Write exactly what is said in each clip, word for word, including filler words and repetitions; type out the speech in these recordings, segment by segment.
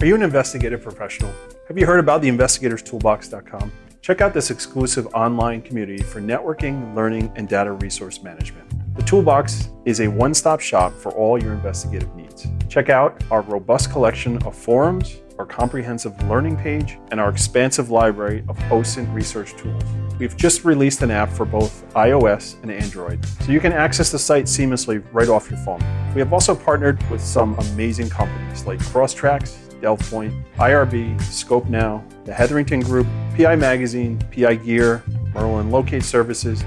Are you an investigative professional? Have you heard about the Investigators Toolbox dot com? Check out this exclusive online community for networking, learning, and data resource management. The Toolbox is a one-stop shop for all your investigative needs. Check out our robust collection of forums, our comprehensive learning page, and our expansive library of OSINT research tools. We've just released an app for both iOS and Android, so you can access the site seamlessly right off your phone. We have also partnered with some amazing companies like CrossTrax, Delve Point, I R B, Scope Now, the Hetherington Group, P I Magazine, P I Gear, Merlin Locate Services,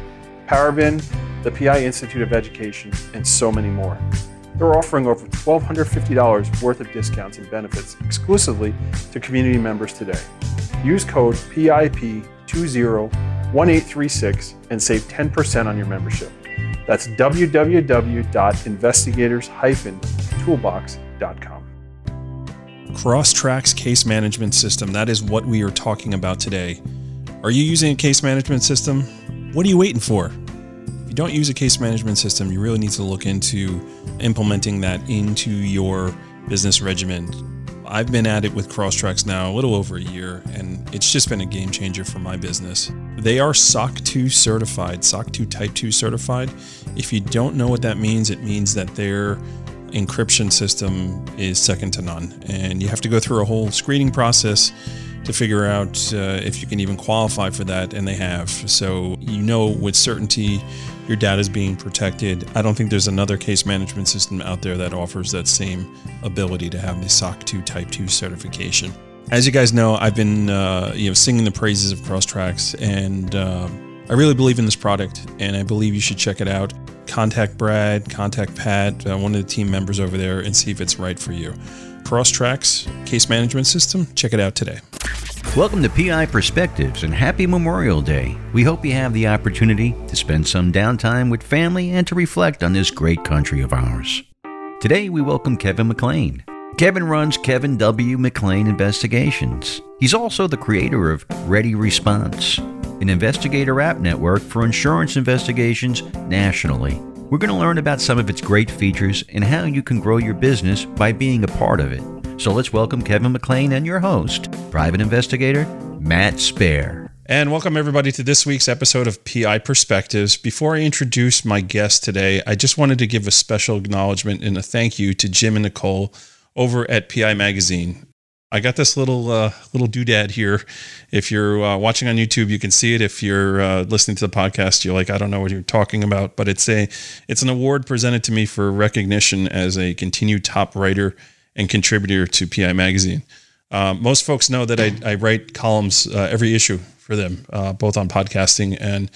Parabin, the P I Institute of Education, and so many more. They're offering over one thousand two hundred fifty dollars worth of discounts and benefits exclusively to community members today. Use code P I P two zero one eight three six and save ten percent on your membership. That's w w w dot investigators dash toolbox dot com. CrossTrax case management system. That is what we are talking about today. Are you using a case management system? What are you waiting for? If you don't use a case management system, you really need to look into implementing that into your business regimen. I've been at it with CrossTrax now a little over a year, and it's just been a game changer for my business. They are S O C two certified, S O C two Type two certified. If you don't know what that means, it means that they're encryption system is second to none, and you have to go through a whole screening process to figure out uh, if you can even qualify for that, and they have. So you know with certainty your data is being protected. I don't think there's another case management system out there that offers that same ability to have the S O C two Type two certification. As you guys know, I've been uh, you know singing the praises of CrossTrax, and uh, I really believe in this product, and I believe you should check it out. Contact Brad, contact Pat, uh, one of the team members over there, and see if it's right for you. CrossTrax Case Management System, check it out today. Welcome to P I Perspectives, and happy Memorial Day. We hope you have the opportunity to spend some downtime with family and to reflect on this great country of ours. Today, we welcome Kevin McClain. Kevin runs Kevin W. McClain Investigations. He's also the creator of Ready Response, an investigator app network for insurance investigations nationally. We're going to learn about some of its great features and how you can grow your business by being a part of it. So let's welcome Kevin McClain and your host, private investigator Matt Spare. And welcome everybody to this week's episode of P I Perspectives. Before I introduce my guest today, I just wanted to give a special acknowledgement and a thank you to Jim and Nicole over at P I Magazine. I got this little uh, little doodad here. If you're uh, watching on YouTube, you can see it. If you're uh, listening to the podcast, you're like, I don't know what you're talking about, but it's a it's an award presented to me for recognition as a continued top writer and contributor to P I Magazine. Uh, most folks know that I, I write columns uh, every issue for them, uh, both on podcasting and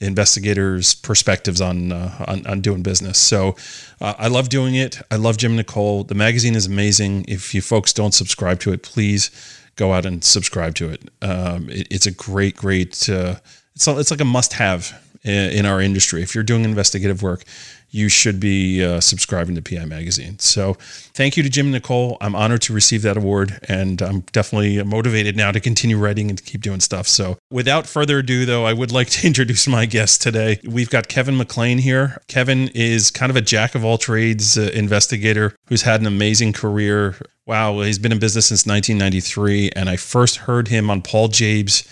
investigators' perspectives on, uh, on, on doing business. So uh, I love doing it. I love Jim and Nicole. The magazine is amazing. If you folks don't subscribe to it, please go out and subscribe to it. Um, it it's a great, great, uh, it's, a, it's like a must have in, in our industry. If you're doing investigative work, you should be uh, subscribing to P I Magazine. So thank you to Jim and Nicole. I'm honored to receive that award, and I'm definitely motivated now to continue writing and to keep doing stuff. So without further ado, though, I would like to introduce my guest today. We've got Kevin McClain here. Kevin is kind of a jack of all trades uh, investigator who's had an amazing career. Wow, he's been in business since nineteen ninety-three, and I first heard him on Paul Jaffe's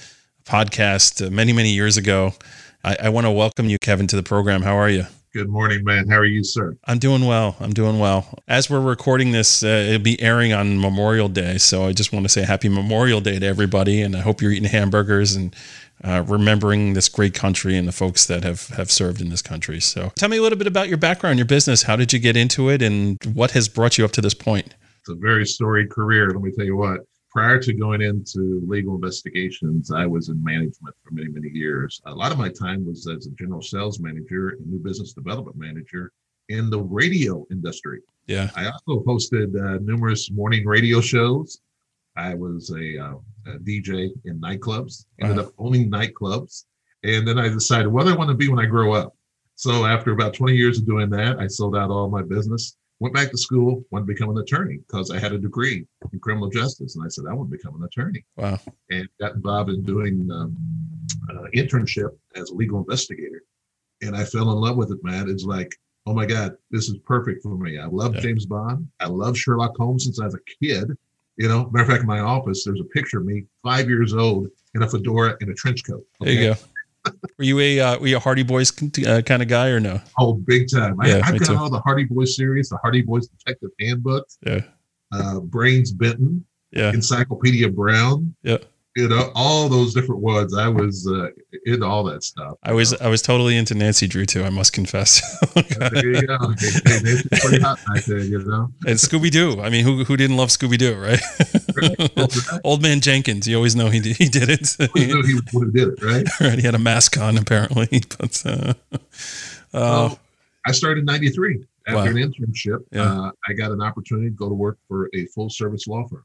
podcast uh, many, many years ago. I, I want to welcome you, Kevin, to the program. How are you? Good morning, man. How are you, sir? I'm doing well. I'm doing well. As we're recording this, uh, it'll be airing on Memorial Day. So I just want to say happy Memorial Day to everybody. And I hope you're eating hamburgers and uh, remembering this great country and the folks that have, have served in this country. So tell me a little bit about your background, your business. How did you get into it, and what has brought you up to this point? It's a very storied career. Let me tell you what. Prior to going into legal investigations, I was in management for many, many years. A lot of my time was as a general sales manager and new business development manager in the radio industry. Yeah. I also hosted uh, numerous morning radio shows. I was a, uh, a D J in nightclubs, ended wow. up owning nightclubs. And then I decided what I want to be when I grow up. So after about twenty years of doing that, I sold out all my business. Went back to school, wanted to become an attorney because I had a degree in criminal justice. And I said, I want to become an attorney. Wow. And got involved in doing um, uh, internship as a legal investigator. And I fell in love with it, man. It's like, oh my God, this is perfect for me. I love yeah. James Bond. I love Sherlock Holmes since I was a kid. You know, matter of fact, in my office, there's a picture of me, five years old, in a fedora and a trench coat. Okay? There you go. Were you a uh, were you a Hardy Boys uh, kind of guy or no? Oh, big time. Yeah, I, I've got too. all the Hardy Boys series, the Hardy Boys Detective Handbook, yeah. uh, Brains Benton, yeah. Encyclopedia Brown. Yeah. You know, all those different ones. I was uh, into all that stuff. I was know? I was totally into Nancy Drew too, I must confess. There you go. They, they, they pretty hot back there, you know. And Scooby Doo. I mean, who who didn't love Scooby Doo, right? Right. Old man Jenkins. You always know he did, he did it. You know he would have did it, right? Right. He had a mask on apparently, but uh, uh, well, I started in ninety-three after wow. an internship. Yeah. Uh, I got an opportunity to go to work for a full service law firm.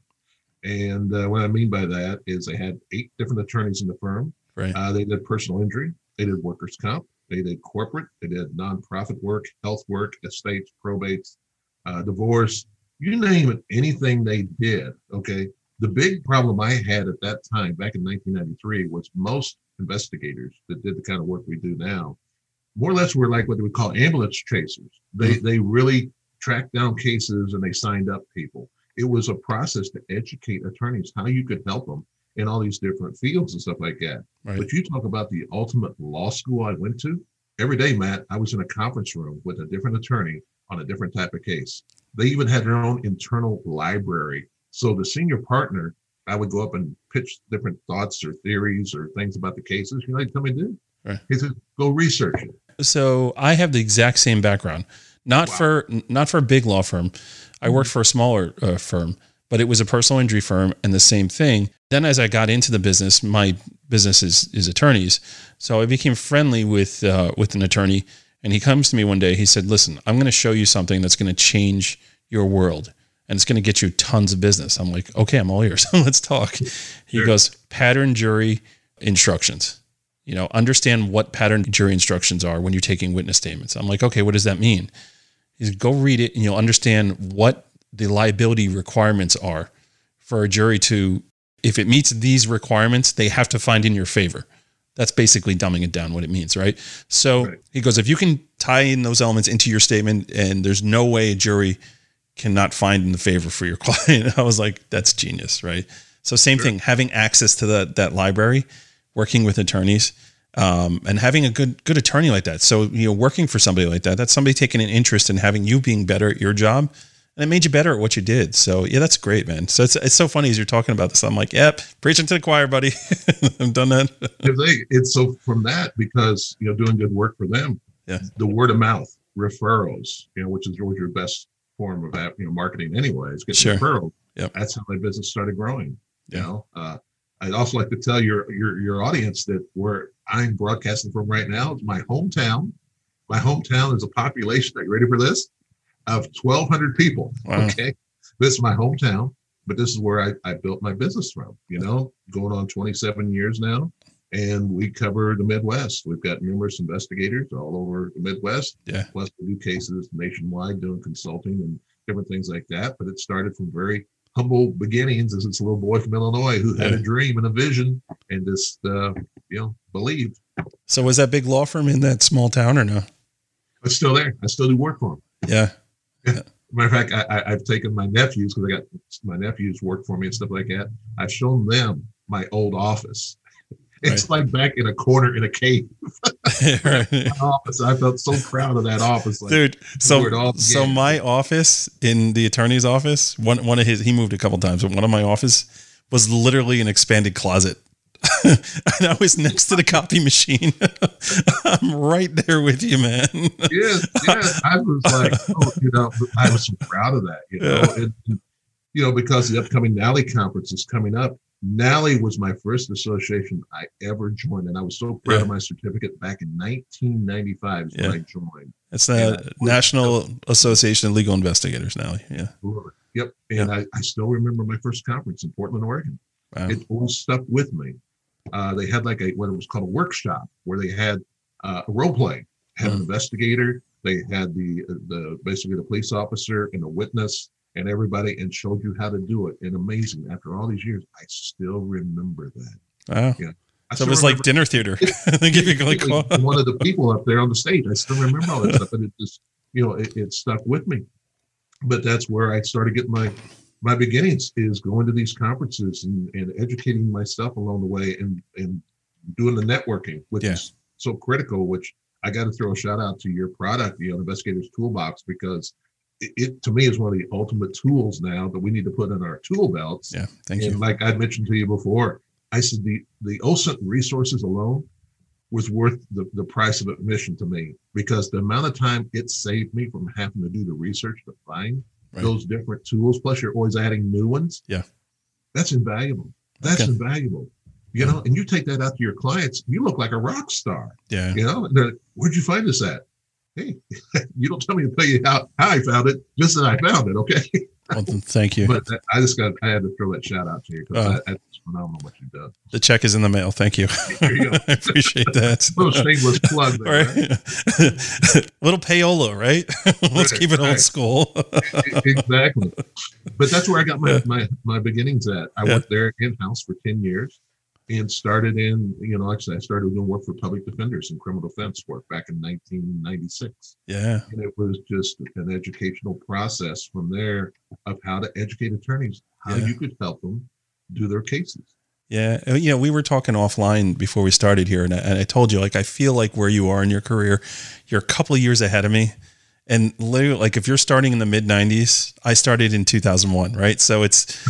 And uh, what I mean by that is they had eight different attorneys in the firm. Right. Uh, they did personal injury. They did workers' comp. They did corporate. They did nonprofit work, health work, estates, probates, uh, divorce, you name it, anything they did. Okay. The big problem I had at that time, back in nineteen ninety-three, was most investigators that did the kind of work we do now, more or less were like what they would call ambulance chasers. They, mm-hmm. they really tracked down cases and they signed up people. It was a process to educate attorneys how you could help them in all these different fields and stuff like that. Right. But you talk about the ultimate law school I went to. Every day, Matt, I was in a conference room with a different attorney on a different type of case. They even had their own internal library. So the senior partner, I would go up and pitch different thoughts or theories or things about the cases. You know, he'd tell me to do. Right. He said, go research it. So I have the exact same background. Not wow. for not for a big law firm. I worked for a smaller uh, firm, but it was a personal injury firm and the same thing. Then as I got into the business, my business is, is attorneys. So I became friendly with uh, with an attorney, and he comes to me one day. He said, listen, I'm going to show you something that's going to change your world and it's going to get you tons of business. I'm like, okay, I'm all ears. Let's talk. He sure. goes, pattern jury instructions. You know, understand what pattern jury instructions are when you're taking witness statements. I'm like, okay, what does that mean? Is go read it and you'll understand what the liability requirements are for a jury to, if it meets these requirements, they have to find in your favor. That's basically dumbing it down what it means, right? So right. he goes, if you can tie in those elements into your statement and there's no way a jury cannot find in the favor for your client. I was like, that's genius, right? So same sure. thing, having access to the, that library, working with attorneys, Um, and having a good, good attorney like that. So, you know, working for somebody like that, that's somebody taking an interest in having you being better at your job, and it made you better at what you did. So yeah, that's great, man. So it's, it's so funny as you're talking about this, I'm like, yep, preaching to the choir, buddy. I've done that. It's so from that, because, you know, doing good work for them, yeah. the word of mouth referrals, you know, which is really your best form of you know, marketing anyways, getting sure. referrals. Yep. That's how my business started growing. You yeah. know, uh, I'd also like to tell your, your, your audience that where I'm broadcasting from right now is my hometown. My hometown is a population, are you ready for this? Of twelve hundred people. Wow. Okay. This is my hometown, but this is where I, I built my business from, you know, going on twenty-seven years now. And we cover the Midwest. We've got numerous investigators all over the Midwest. Yeah. Plus we do cases nationwide doing consulting and different things like that. But it started from very humble beginnings as this little boy from Illinois who had yeah. a dream and a vision and just, uh, you know, believed. So was that big law firm in that small town or no? It's still there. I still do work for them. Yeah. yeah. Matter of fact, I, I, I've taken my nephews because I got my nephews work for me and stuff like that. I've shown them my old office. It's right. like back in a corner in a cave. Right. My office. I felt so proud of that office, like, dude. So, so my office in the attorney's office, one one of his, he moved a couple times, but one of my office was literally an expanded closet, and I was next to the copy machine. I'm right there with you, man. Yes, yes. I was like, oh, you know, I was so proud of that, you know, yeah. and, you know, because the upcoming NALI conference is coming up. NALI was my first association I ever joined, and I was so proud yeah. of my certificate back in nineteen ninety-five is yeah. when I joined. It's the National Association of Legal Investigators, NALI. Yeah. Yep. And yeah. I, I still remember my first conference in Portland, Oregon. Wow. It all stuck with me. Uh, they had like a what it was called a workshop where they had uh, a role play, had mm. an investigator, they had the the basically the police officer and a witness. And everybody and showed you how to do it. And amazing. After all these years, I still remember that. Wow. Yeah. So it was like dinner theater. They give you like one of the people up there on the stage. I still remember all that stuff. And it just, you know, it, it stuck with me. But that's where I started getting my my beginnings is going to these conferences and, and educating myself along the way and, and doing the networking, which yeah. is so critical, which I got to throw a shout out to your product, you know, Investigators Toolbox, because it, it to me is one of the ultimate tools now that we need to put in our tool belts. Yeah, thank and you. Like I mentioned to you before, I said the, the OSINT resources alone was worth the, the price of admission to me, because the amount of time it saved me from having to do the research to find right. those different tools, plus you're always adding new ones. Yeah. That's invaluable. That's okay. invaluable. You yeah. know, and you take that out to your clients, you look like a rock star. Yeah. You know, and they're like, where'd you find this at? Hey, you don't tell me to tell you how, how I found it, just that I found it, okay? Well, thank you. But I just got, I had to throw that shout out to you, because uh, I, I just phenomenal what you've done. The check is in the mail. Thank you. There you go. I appreciate that. Little shameless plug there. Right. Right? Little payola, right? Let's right, keep it right. old school. Exactly. But that's where I got my, yeah. my, my beginnings at. I yeah. worked there in-house for ten years and started in, you know, actually I started doing work for public defenders and criminal defense work back in nineteen ninety-six. Yeah. And it was just an educational process from there of how to educate attorneys, how yeah. you could help them do their cases. Yeah. You know, we were talking offline before we started here, and I, and I told you, like, I feel like where you are in your career, you're a couple of years ahead of me. And literally, like, if you're starting in the mid nineties, I started in two thousand one, right? So it's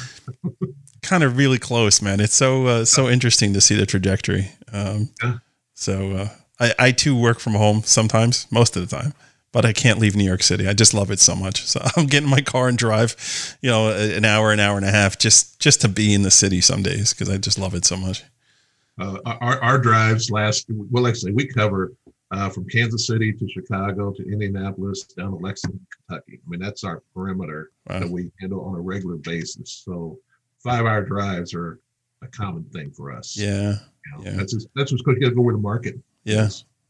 kind of really close, man. It's so, uh, so interesting to see the trajectory. Um, yeah. so, uh, I, I too work from home sometimes, most of the time, but I can't leave New York City. I just love it so much. So I'm getting my car and drive, you know, an hour, an hour and a half, just, just to be in the city some days, 'cause I just love it so much. Uh, our, our drives last, well, actually we cover, uh, from Kansas City to Chicago, to Indianapolis, down to Lexington, Kentucky. I mean, that's our perimeter wow. that we handle on a regular basis. So, five-hour drives are a common thing for us. Yeah, you know, yeah. that's just, that's what's going to go with the market. Yeah,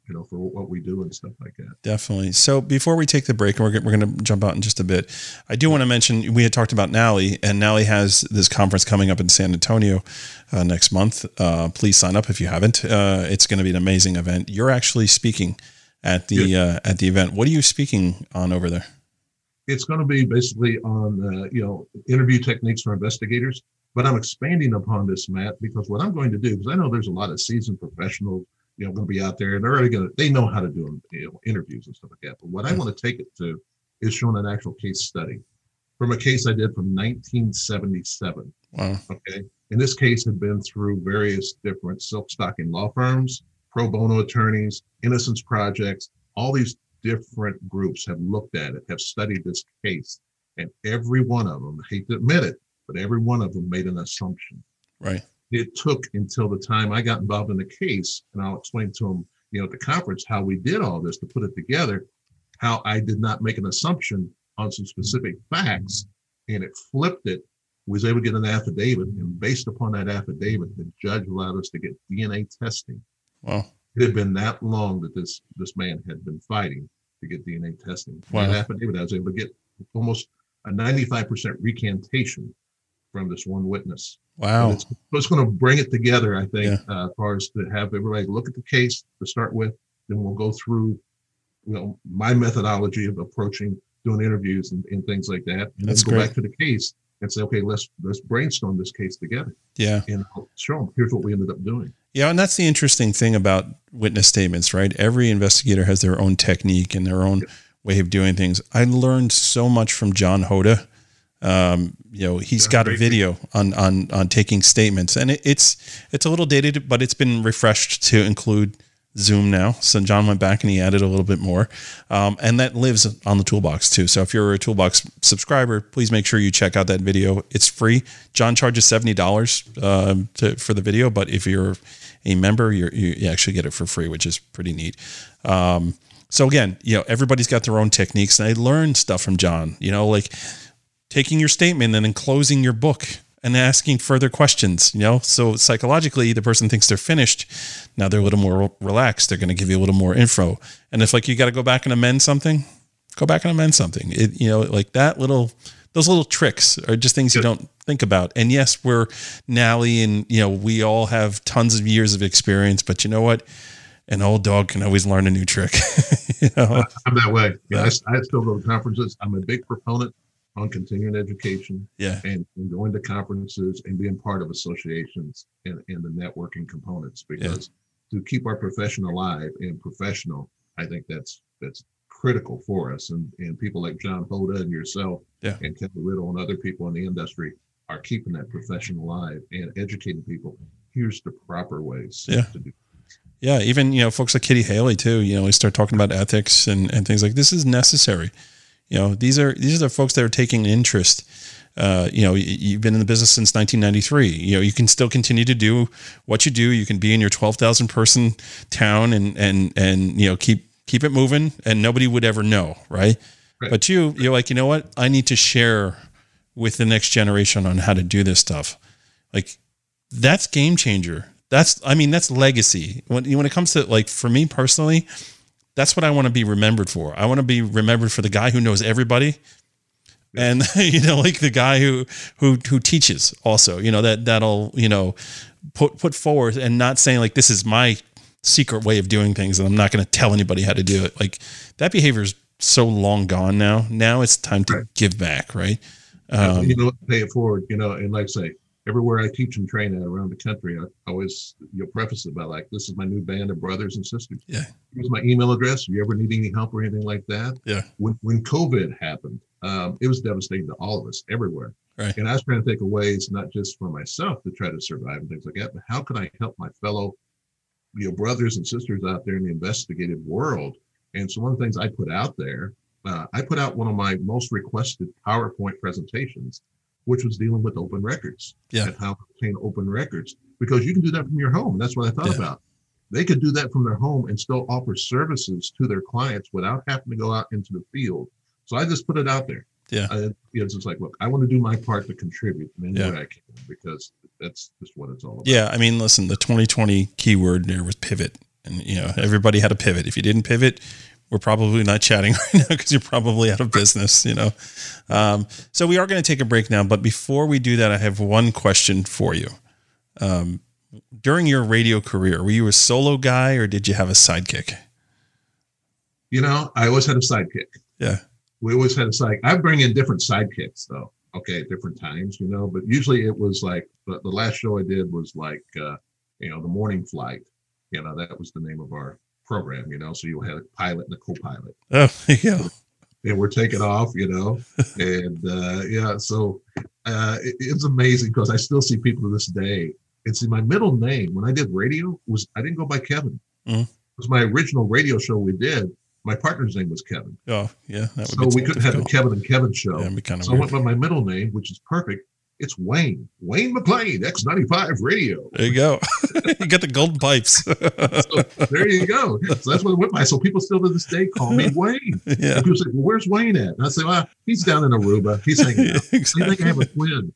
you know, for what we do and stuff like that. Definitely. So before we take the break, and we're we're going to jump out in just a bit, I do want to mention we had talked about NALI, and NALI has this conference coming up in San Antonio uh, next month. Uh, please sign up if you haven't. Uh, it's going to be an amazing event. You're actually speaking at the uh, at the event. What are you speaking on over there? It's going to be basically on, uh, you know, interview techniques for investigators, but I'm expanding upon this, Matt, because what I'm going to do, because I know there's a lot of seasoned professionals, you know, going to be out there and they're already going to, they know how to do, you know, interviews and stuff like that. But what I want to take it to is showing an actual case study from a case I did from nineteen seventy-seven. Wow. Okay. And this case had been through various different silk stocking law firms, pro bono attorneys, innocence projects, all these different groups have looked at it, have studied this case, and every one of them, I hate to admit it, but every one of them made an assumption. Right. It took until the time I got involved in the case, and I'll explain to them, you know, at the conference, how we did all this to put it together, how I did not make an assumption on some specific facts, and it flipped it, was able to get an affidavit, and based upon that affidavit, the judge allowed us to get D N A testing. Wow. It had been that long that this this man had been fighting to get D N A testing. Wow. That affidavit, I was able to get almost a ninety-five percent recantation from this one witness. Wow. It's, it's going to bring it together, I think, yeah. uh, as far as to have everybody look at the case to start with. Then we'll go through, you know, my methodology of approaching doing interviews and, and things like that. And That's then go great. back to the case and say, okay, let's let's brainstorm this case together. Yeah. And I'll show them, here's what we ended up doing. Yeah, and that's the interesting thing about witness statements, right? Every investigator has their own technique and their own way of doing things. I learned so much from John Boda. Um, you know, he's that's got a video on, on, on taking statements, and it, it's, it's a little dated, but it's been refreshed to include Zoom now. So John went back and he added a little bit more. Um, and that lives on the Toolbox too. So if you're a Toolbox subscriber, please make sure you check out that video. It's free. John charges seventy dollars uh, to, for the video, but if you're a member, you're, you actually get it for free, which is pretty neat. Um, so again, you know, everybody's got their own techniques, and I learned stuff from John, you know, like taking your statement and then closing your book and asking further questions, you know, so psychologically the person thinks they're finished. Now they're a little more relaxed. They're going to give you a little more info. And if like, you got to go back and amend something, go back and amend something, it, you know, like that little, those little tricks are just things you don't think about. And yes, we're NALI and, you know, we all have tons of years of experience, but you know what? An old dog can always learn a new trick. You know? I'm that way. Yeah, I, I still go to conferences. I'm a big proponent on continuing education, yeah, and, and going to conferences and being part of associations and, and the networking components, because yeah. to keep our profession alive and professional, I think that's that's critical for us. And, and people like John Boda and yourself yeah. and Kelly Riddle and other people in the industry are keeping that profession alive and educating people. Here's the proper ways yeah. to do. Yeah, even, you know, folks like Kitty Haley too, you know, they start talking about ethics and, and things like this is necessary. You know, these are, these are the folks that are taking interest. Uh, you know, you've been in the business since nineteen ninety-three, you know, you can still continue to do what you do. You can be in your twelve thousand person town and, and, and, you know, keep, keep it moving and nobody would ever know. Right. right. But you, you're like, you know what? I need to share with the next generation on how to do this stuff. Like that's game changer. That's, I mean, that's legacy. When, when it comes to, like, for me personally, that's what I want to be remembered for. I want to be remembered for the guy who knows everybody. And, you know, like the guy who, who, who teaches also, you know, that, that'll, you know, put, put forward and not saying like, this is my secret way of doing things and I'm not going to tell anybody how to do it. Like that behavior is so long gone now. Now it's time to right. give back. Right. Um, you know, pay it forward, you know, and like I say, everywhere I teach and train at around the country, I always you'll preface it by like, this is my new band of brothers and sisters. Yeah. Here's my email address. If you ever need any help or anything like that. Yeah. When when COVID happened, um, it was devastating to all of us everywhere. Right. And I was trying to think of ways, not just for myself to try to survive and things like that, but how can I help my fellow, you know, brothers and sisters out there in the investigative world? And so one of the things I put out there, uh, I put out one of my most requested PowerPoint presentations, which was dealing with open records yeah. and how to obtain open records, because you can do that from your home. That's what I thought yeah. about. They could do that from their home and still offer services to their clients without having to go out into the field. So I just put it out there. Yeah. I, it's just like, look, I want to do my part to contribute in any yeah. way I can, because that's just what it's all about. Yeah. I mean, listen, the twenty twenty keyword there was pivot, and you know, everybody had to pivot. If you didn't pivot, we're probably not chatting right now because you're probably out of business, you know? Um, so we are going to take a break now, but before we do that, I have one question for you. Um, during your radio career, were you a solo guy or did you have a sidekick? You know, I always had a sidekick. Yeah. We always had a sidekick. I bring in different sidekicks though. Okay. At different times, you know, but usually it was like the, the last show I did was like, uh, you know, the morning flight, you know, that was the name of our program, you know, so you had a pilot and a co-pilot. Oh, yeah. And we're taking off, you know, and uh, yeah, so uh, it, it's amazing because I still see people to this day. And see, my middle name when I did radio was I didn't go by Kevin. Mm. It was my original radio show we did. My partner's name was Kevin. Oh, yeah. That would so we couldn't have the Kevin and Kevin show. Yeah, kind of so weird. I went by my middle name, which is perfect. It's Wayne, Wayne McClain, X ninety-five radio. There you go. You got the golden pipes. So, there you go. So that's what it went by. So people still to this day call me Wayne. Yeah. And people say, well, where's Wayne at? And I say, well, he's down in Aruba. He's hanging out. Exactly. I think I have a twin.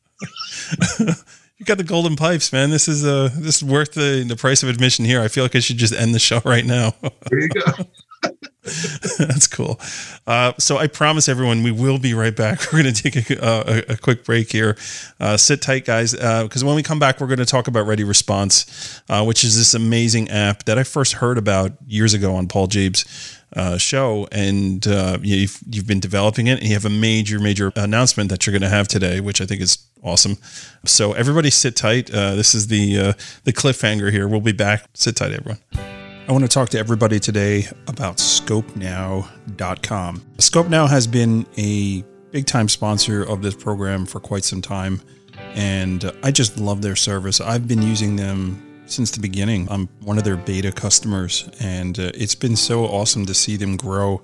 You got the golden pipes, man. This is uh, this is worth the, the price of admission here. I feel like I should just end the show right now. There you go. That's cool. Uh, so I promise everyone, we will be right back. We're going to take a, uh, a quick break here. Uh, sit tight, guys, because uh, when we come back, we're going to talk about Ready Response, uh, which is this amazing app that I first heard about years ago on Paul Jabe's uh, show. And uh, you've, you've been developing it, and you have a major, major announcement that you're going to have today, which I think is awesome. So everybody sit tight. Uh, this is the, uh, the cliffhanger here. We'll be back. Sit tight, everyone. I want to talk to everybody today about scope now dot com. Scope Now has been a big-time sponsor of this program for quite some time, and I just love their service. I've been using them since the beginning. I'm one of their beta customers, and uh, it's been so awesome to see them grow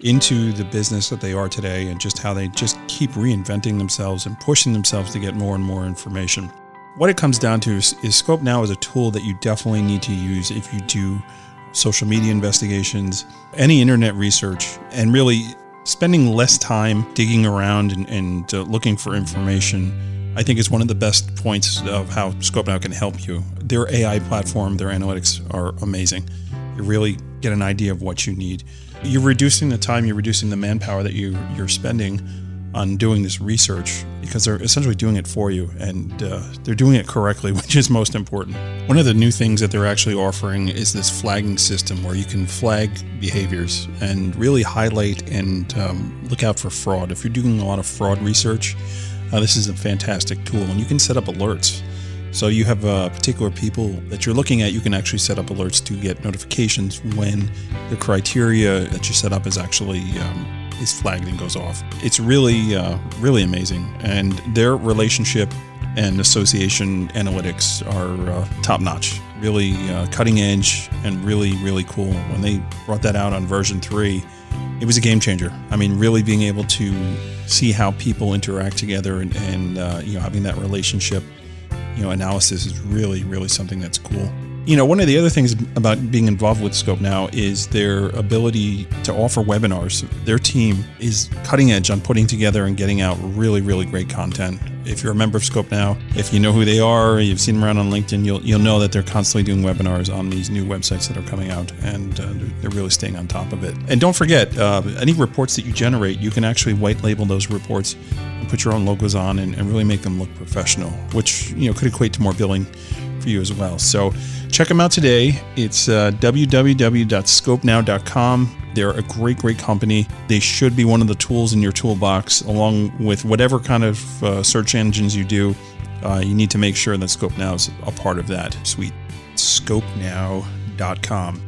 into the business that they are today and just how they just keep reinventing themselves and pushing themselves to get more and more information. What it comes down to is, is Scope Now is a tool that you definitely need to use if you do social media investigations, any internet research, and really spending less time digging around and, and uh, looking for information. I think is one of the best points of how Scope Now can help you. Their A I platform, their analytics are amazing. You really get an idea of what you need. You're reducing the time, you're reducing the manpower that you, you're spending on doing this research, because they're essentially doing it for you, and uh, they're doing it correctly, which is most important. One of the new things that they're actually offering is this flagging system where you can flag behaviors and really highlight and um, look out for fraud. If you're doing a lot of fraud research, uh, this is a fantastic tool, and you can set up alerts. So you have uh, particular people that you're looking at, you can actually set up alerts to get notifications when the criteria that you set up is actually um, is flagged and goes off. It's really, uh, really amazing. And their relationship and association analytics are uh, top-notch, really uh, cutting edge and really, really cool. When they brought that out on version three, it was a game changer. I mean, really being able to see how people interact together and, and uh, you know, having that relationship, you know, analysis is really, really something that's cool. You know, one of the other things about being involved with Scope Now is their ability to offer webinars. Their team is cutting edge on putting together and getting out really, really great content. If you're a member of Scope Now, if you know who they are, you've seen them around on LinkedIn, you'll you'll know that they're constantly doing webinars on these new websites that are coming out, and uh, they're really staying on top of it. And don't forget, uh, any reports that you generate, you can actually white label those reports and put your own logos on and, and really make them look professional, which, you know, could equate to more billing for you as well. So check them out today. It's uh, w w w dot scope now dot com. They're a great, great company. They should be one of the tools in your toolbox, along with whatever kind of uh, search engines you do. Uh, you need to make sure that Scope Now is a part of that suite. scope now dot com.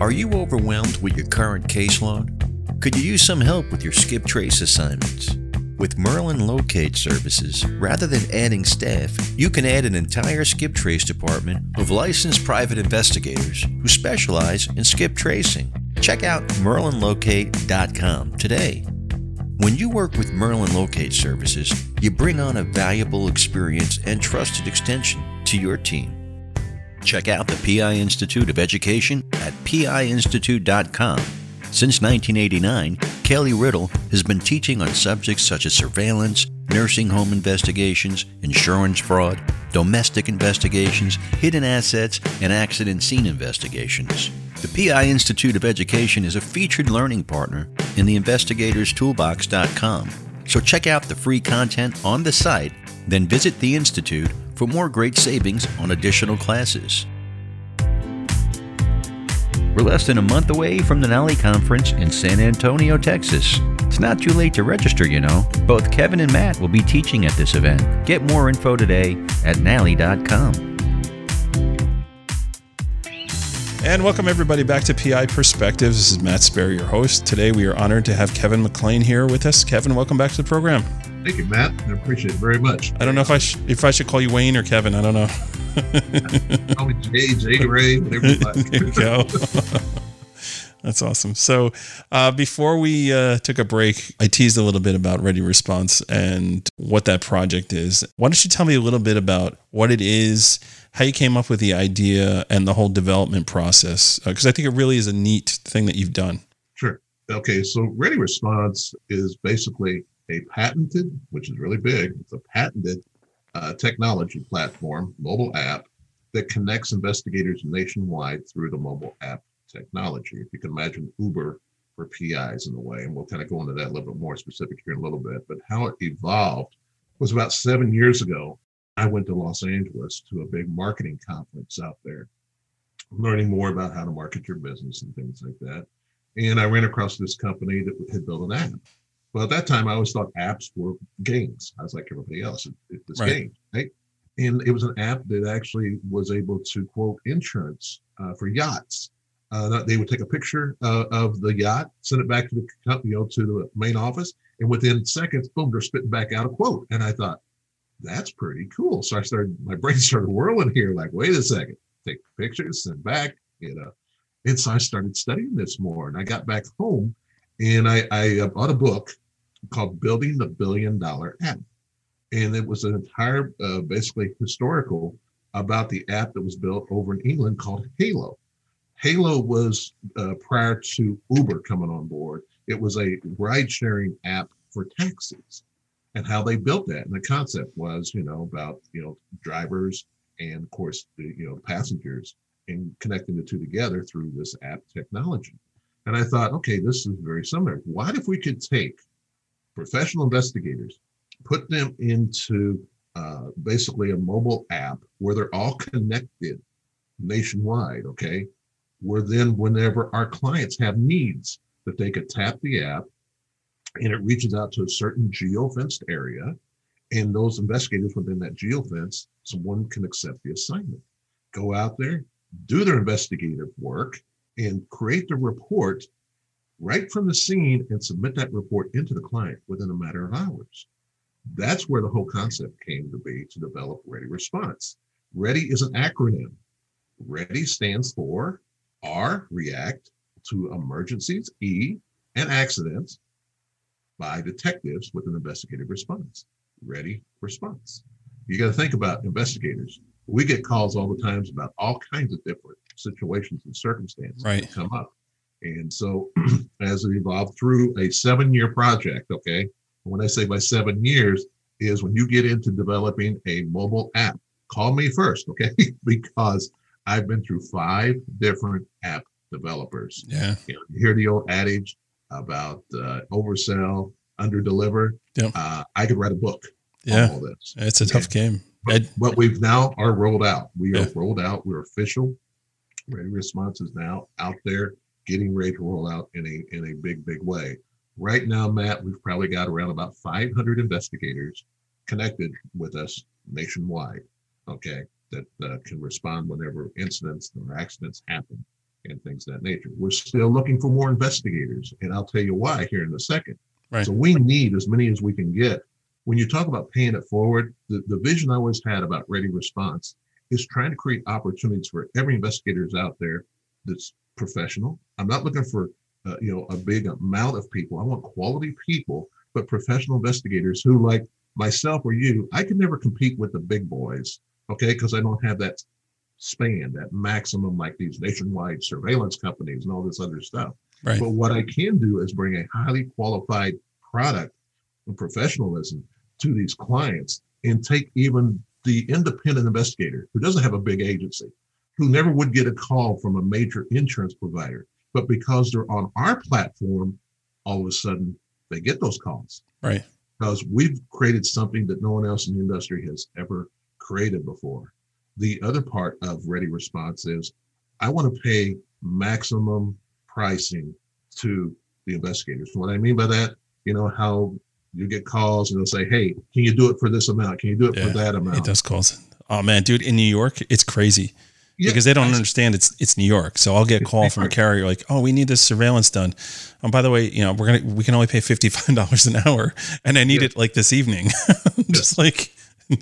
Are you overwhelmed with your current caseload? Could you use some help with your skip trace assignments? With Merlin Locate Services, rather than adding staff, you can add an entire skip trace department of licensed private investigators who specialize in skip tracing. Check out merlin locate dot com today. When you work with Merlin Locate Services, you bring on a valuable experience and trusted extension to your team. Check out the P I Institute of Education at p i institute dot com. Since nineteen eighty-nine, Kelly Riddle has been teaching on subjects such as surveillance, nursing home investigations, insurance fraud, domestic investigations, hidden assets, and accident scene investigations. The P I Institute of Education is a featured learning partner in the investigators toolbox dot com. So check out the free content on the site, then visit the Institute for more great savings on additional classes. We're less than a month away from the NALI conference in San Antonio, Texas. It's not too late to register, you know. Both Kevin and Matt will be teaching at this event. Get more info today at nally dot com. And welcome everybody back to P I Perspectives. This is Matt Spare, your host. Today we are honored to have Kevin McClain here with us. Kevin, welcome back to the program. Thank you, Matt. I appreciate it very much. I don't know if I sh- if I should call you Wayne or Kevin. I don't know. Call me Jay, J. Ray, whatever you like. There you go. That's awesome. So uh, before we uh, took a break, I teased a little bit about Ready Response and what that project is. Why don't you tell me a little bit about what it is, how you came up with the idea, and the whole development process? Because uh, I think it really is a neat thing that you've done. Sure. Okay. So Ready Response is basically a patented, which is really big, it's a patented Uh, technology platform, mobile app, that connects investigators nationwide through the mobile app technology. If you can imagine Uber for P Is in a way, and we'll kind of go into that a little bit more specific here in a little bit, but how it evolved was about seven years ago. I went to Los Angeles to a big marketing conference out there, learning more about how to market your business and things like that. And I ran across this company that had built an app. Well, at that time, I always thought apps were games. I was like everybody else. It's this right. game, right? And it was an app that actually was able to quote insurance uh, for yachts. Uh, they would take a picture uh, of the yacht, send it back to the company, you know, to the main office, and within seconds, boom, they're spitting back out a quote. And I thought, that's pretty cool. So I started, my brain started whirling here, like, wait a second, take pictures, send back, you know. And so I started studying this more, and I got back home, and I, I bought a book called Building the Billion Dollar App. And it was an entire, uh, basically historical about the app that was built over in England called Hailo. Hailo was uh, prior to Uber coming on board. It was a ride sharing app for taxis, and how they built that. And the concept was, you know, about, you know, drivers and of course, the, you know, passengers, and connecting the two together through this app technology. And I thought, okay, this is very similar. What if we could take professional investigators, put them into uh, basically a mobile app where they're all connected nationwide, okay? Where then whenever our clients have needs, that they could tap the app and it reaches out to a certain geofenced area, and those investigators within that geofence, someone can accept the assignment, go out there, do their investigative work, and create the report right from the scene and submit that report into the client within a matter of hours. That's where the whole concept came to be to develop Ready Response. Ready is an acronym. Ready stands for R, react to emergencies, E, and accidents by detectives with an investigative response. Ready Response. You got to think about investigators. We get calls all the times about all kinds of different situations and circumstances right. that come up. And so as it evolved through a seven-year project, okay, when I say by seven years is when you get into developing a mobile app. Call me first, okay, because I've been through five different app developers. Yeah. You know, you hear the old adage about uh, oversell, underdeliver. Yep. Uh, I could write a book yeah. on all this. It's a tough game. But what we've now are rolled out. We are yeah. rolled out. We're official. Ready Response is now out there, getting ready to roll out in a in a big, big way. Right now, Matt, we've probably got around about five hundred investigators connected with us nationwide, okay, that uh, can respond whenever incidents or accidents happen and things of that nature. We're still looking for more investigators, and I'll tell you why here in a second. Right. So we need as many as we can get. When you talk about paying it forward, the, the vision I always had about Ready Response is trying to create opportunities for every investigator out there that's professional. I'm not looking for uh, you know, a big amount of people. I want quality people, but professional investigators who, like myself or you, I can never compete with the big boys, okay, because I don't have that span, that maximum, like these nationwide surveillance companies and all this other stuff. Right. But what I can do is bring a highly qualified product and professionalism to these clients, and take even the independent investigator who doesn't have a big agency, who never would get a call from a major insurance provider, but because they're on our platform, all of a sudden they get those calls. Right. Because we've created something that no one else in the industry has ever created before. The other part of Ready Response is I want to pay maximum pricing to the investigators. What I mean by that, you know, how you get calls and they'll say, hey, can you do it for this amount? Can you do it yeah, for that amount? It does calls. Oh man, dude, in New York, it's crazy yeah, because they don't understand it's it's New York. So I'll get a call from a carrier like, oh, we need this surveillance done. Um, by the way, you know, we're going to, we can only pay fifty-five dollars an hour and I need yeah. it like this evening. Just yeah. like.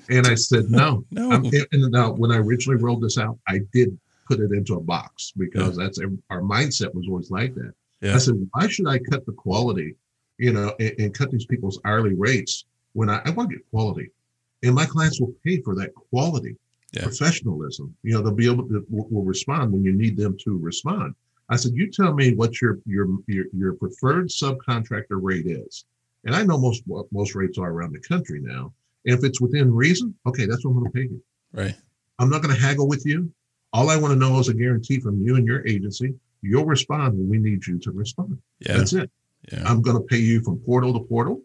And I said, no, no. I'm, and now when I originally rolled this out, I did put it into a box because yeah. that's our mindset was always like that. Yeah. I said, why should I cut the quality? You know, and, and cut these people's hourly rates when I, I want to get quality, and my clients will pay for that quality yeah. professionalism. You know, they'll be able to will, will respond when you need them to respond. I said, you tell me what your your your, your preferred subcontractor rate is, and I know most what most rates are around the country now. And if it's within reason, okay, that's what I'm going to pay you. Right. I'm not going to haggle with you. All I want to know is a guarantee from you and your agency. You'll respond when we need you to respond. Yeah. That's it. Yeah. I'm going to pay you from portal to portal.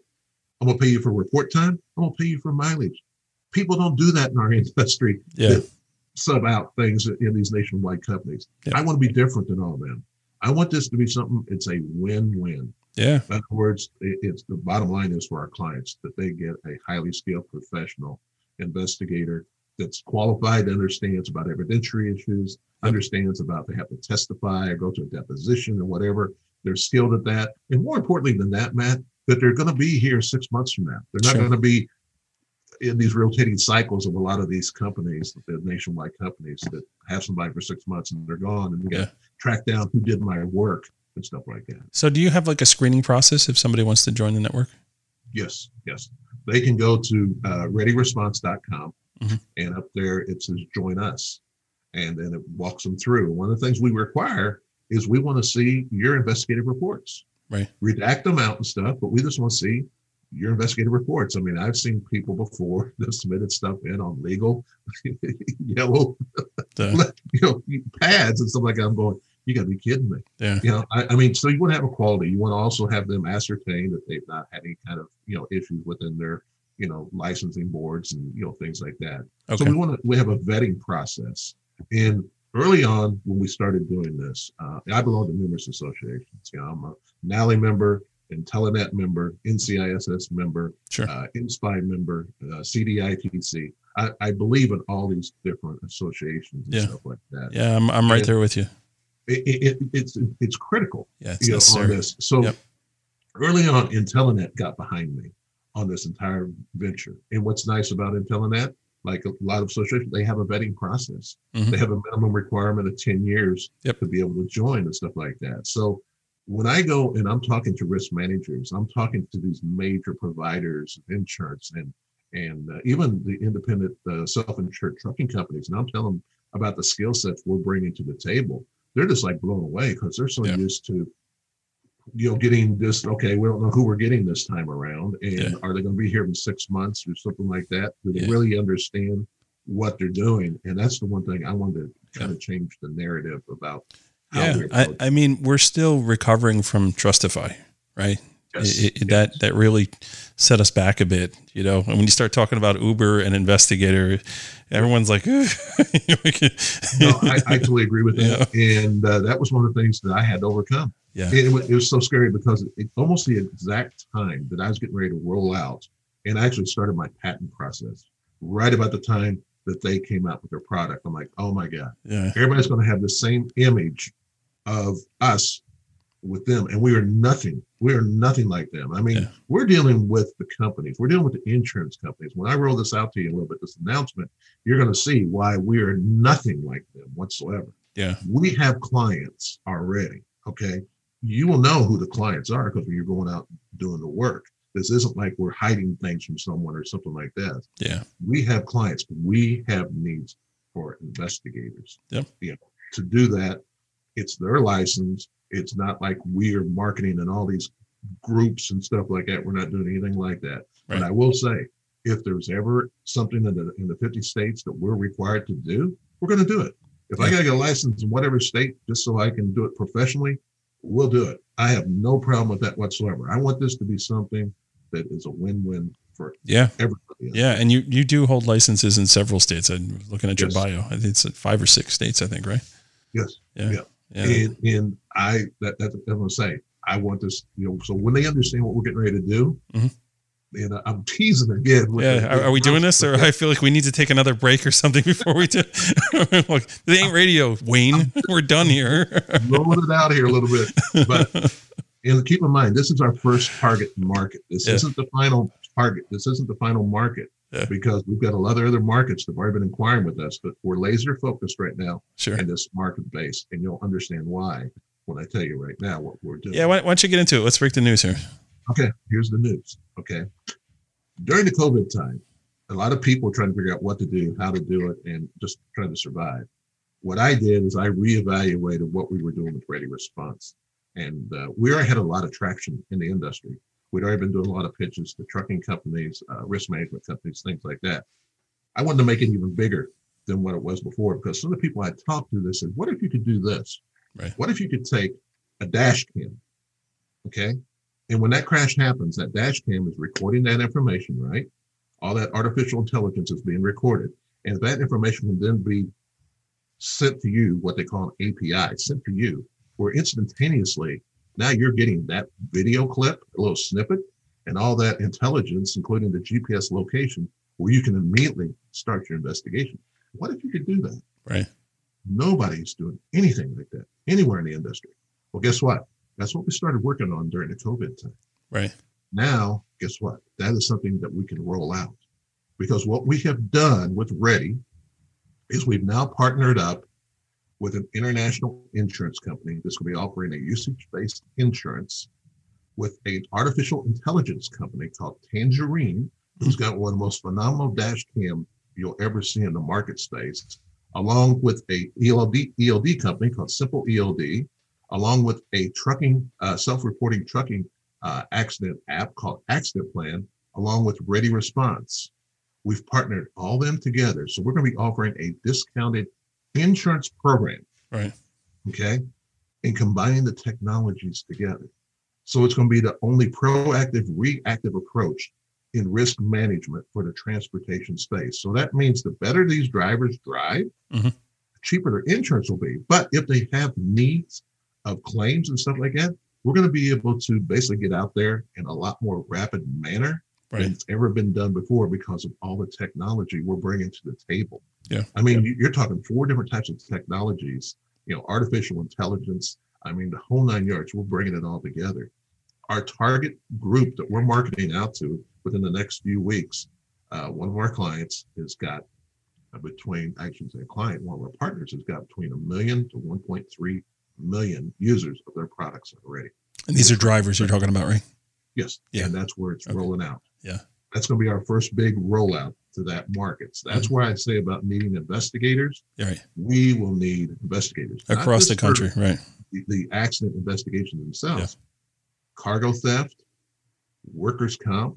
I'm going to pay you for report time. I'm going to pay you for mileage. People don't do that in our industry. Yeah. That sub out things in these nationwide companies. Yeah. I want to be different than all of them. I want this to be something. It's a win-win. Yeah. In other words, it's the bottom line is for our clients that they get a highly skilled professional investigator that's qualified, understands about evidentiary issues, yep. understands about they have to testify or go to a deposition or whatever. They're skilled at that. And more importantly than that, Matt, that they're going to be here six months from now. They're not sure. going to be in these rotating cycles of a lot of these companies, the nationwide companies that have somebody for six months and they're gone and we yeah. got to track down who did my work and stuff like that. So do you have like a screening process if somebody wants to join the network? Yes, yes. They can go to uh, ready response dot com mm-hmm. and up there it says join us. And then it walks them through. One of the things we require is we want to see your investigative reports. Right. Redact them out and stuff, but we just want to see your investigative reports. I mean, I've seen people before that submitted stuff in on legal, yellow, you know, pads and stuff like that. I'm going, you got to be kidding me. Yeah. You know, I, I mean, so you want to have equality. You want to also have them ascertain that they've not had any kind of, you know, issues within their, you know, licensing boards and, you know, things like that. Okay. So we want to, we have a vetting process. And early on when we started doing this, uh, I belong to numerous associations. You know, I'm a NALI member, IntelliNet member, N C I S S member, sure. uh, Inspire member, uh, C D I T C. I, I believe in all these different associations and yeah. stuff like that. Yeah, I'm I'm right and there with you. It, it, it, it's it's critical. Yeah, it's you know, on this. So yep. early on, IntelliNet got behind me on this entire venture. And what's nice about IntelliNet, like a lot of associations, they have a vetting process. Mm-hmm. They have a minimum requirement of ten years yep. to be able to join and stuff like that. So when I go and I'm talking to risk managers, I'm talking to these major providers of insurance and and uh, even the independent uh, self-insured trucking companies, and I'm telling them about the skill sets we're bringing to the table, they're just like blown away because they're so yeah. used to, you know, getting this, okay, we don't know who we're getting this time around, and yeah. are they going to be here in six months or something like that? Do they yeah. really understand what they're doing? And that's the one thing I wanted to kind yeah. of change the narrative about. How yeah, we're I, I mean, we're still recovering from Trustify, right? Yes, it, it, yes. That that really set us back a bit, you know. And when you start talking about Uber and Investigator, everyone's like, eh. No, I, I totally agree with that. Yeah. And uh, that was one of the things that I had to overcome. Yeah, it, it was so scary because it, it, almost the exact time that I was getting ready to roll out, and I actually started my patent process right about the time that they came out with their product. I'm like, oh my God, yeah. everybody's going to have the same image of us with them, and we are nothing we are nothing like them. I mean yeah. we're dealing with the companies, we're dealing with the insurance companies. When I roll this out to you a little bit, this announcement, you're going to see why we are nothing like them whatsoever. Yeah, we have clients already. Okay, you will know who the clients are because when you're going out doing the work, this isn't like we're hiding things from someone or something like that. Yeah, we have clients, we have needs for investigators. Yep. You know, to do that, it's their license. It's not like we are marketing in all these groups and stuff like that. We're not doing anything like that. Right. But I will say, if there's ever something in the, in the fifty states that we're required to do, we're going to do it. If yeah. I got to get a license in whatever state just so I can do it professionally, we'll do it. I have no problem with that whatsoever. I want this to be something that is a win-win for yeah. everybody else. Yeah, and you, you do hold licenses in several states. I'm looking at yes. your bio. I think it's five or six states, I think, right? Yes. Yeah. yeah. Yeah. And, and I, that, that's what I'm going to say. I want this, you know, so when they understand what we're getting ready to do, mm-hmm. and uh, I'm teasing again. With yeah. The, are, are we doing this? Or I feel like we need to take another break or something before we do. Look, they ain't radio, Wayne. I'm, we're done here. Rolling it out here a little bit. But and keep in mind, this is our first target market. This yeah. isn't the final target. This isn't the final market. Yeah. Because we've got a lot of other markets that have already been inquiring with us, but we're laser focused right now sure. in this market base, and you'll understand why when I tell you right now what we're doing. Yeah, why, why don't you get into it? Let's break the news here. Okay, here's the news. Okay, during the COVID time, a lot of people were trying to figure out what to do, how to do it, and just trying to survive. What I did is I reevaluated what we were doing with Ready Response, and uh, we already had a lot of traction in the industry. We'd already been doing a lot of pitches to trucking companies, uh, risk management companies, things like that. I wanted to make it even bigger than what it was before, because some of the people I talked to, they said, what if you could do this? Right. What if you could take a dash cam, okay? And when that crash happens, that dash cam is recording that information, right? All that artificial intelligence is being recorded. And that information can then be sent to you, what they call an A P I, sent to you, where instantaneously, now you're getting that video clip, a little snippet, and all that intelligence, including the G P S location, where you can immediately start your investigation. What if you could do that? Right. Nobody's doing anything like that anywhere in the industry. Well, guess what? That's what we started working on during the COVID time. Right. Now, guess what? That is something that we can roll out, because what we have done with Ready is we've now partnered up with an international insurance company that's going to be offering a usage-based insurance with an artificial intelligence company called Tangerine, who's got one of the most phenomenal dash cam you'll ever see in the market space, along with a E L D, E L D company called Simple E L D, along with a trucking, uh, self-reporting trucking uh, accident app called Accident Plan, along with Ready Response. We've partnered all them together. So we're going to be offering a discounted insurance program, right? Okay, and combining the technologies together. So it's going to be the only proactive, reactive approach in risk management for the transportation space. So that means the better these drivers drive, mm-hmm. the cheaper their insurance will be. But if they have needs of claims and stuff like that, we're going to be able to basically get out there in a lot more rapid manner right. than it's ever been done before because of all the technology we're bringing to the table. Yeah, I mean, yeah. you're talking four different types of technologies, you know, artificial intelligence. I mean, the whole nine yards, we're bringing it all together. Our target group that we're marketing out to within the next few weeks, uh, one of our clients has got between, I shouldn't say a client, one of our partners has got between a million to one point three million users of their products already. And these are drivers you're talking about, right? Yes. Yeah. And that's where it's okay. rolling out. Yeah. That's going to be our first big rollout to that market. So that's mm-hmm. why I say about needing investigators. Right. We will need investigators. Across the country, right. The, the accident investigations themselves. Yeah. Cargo theft, workers' comp,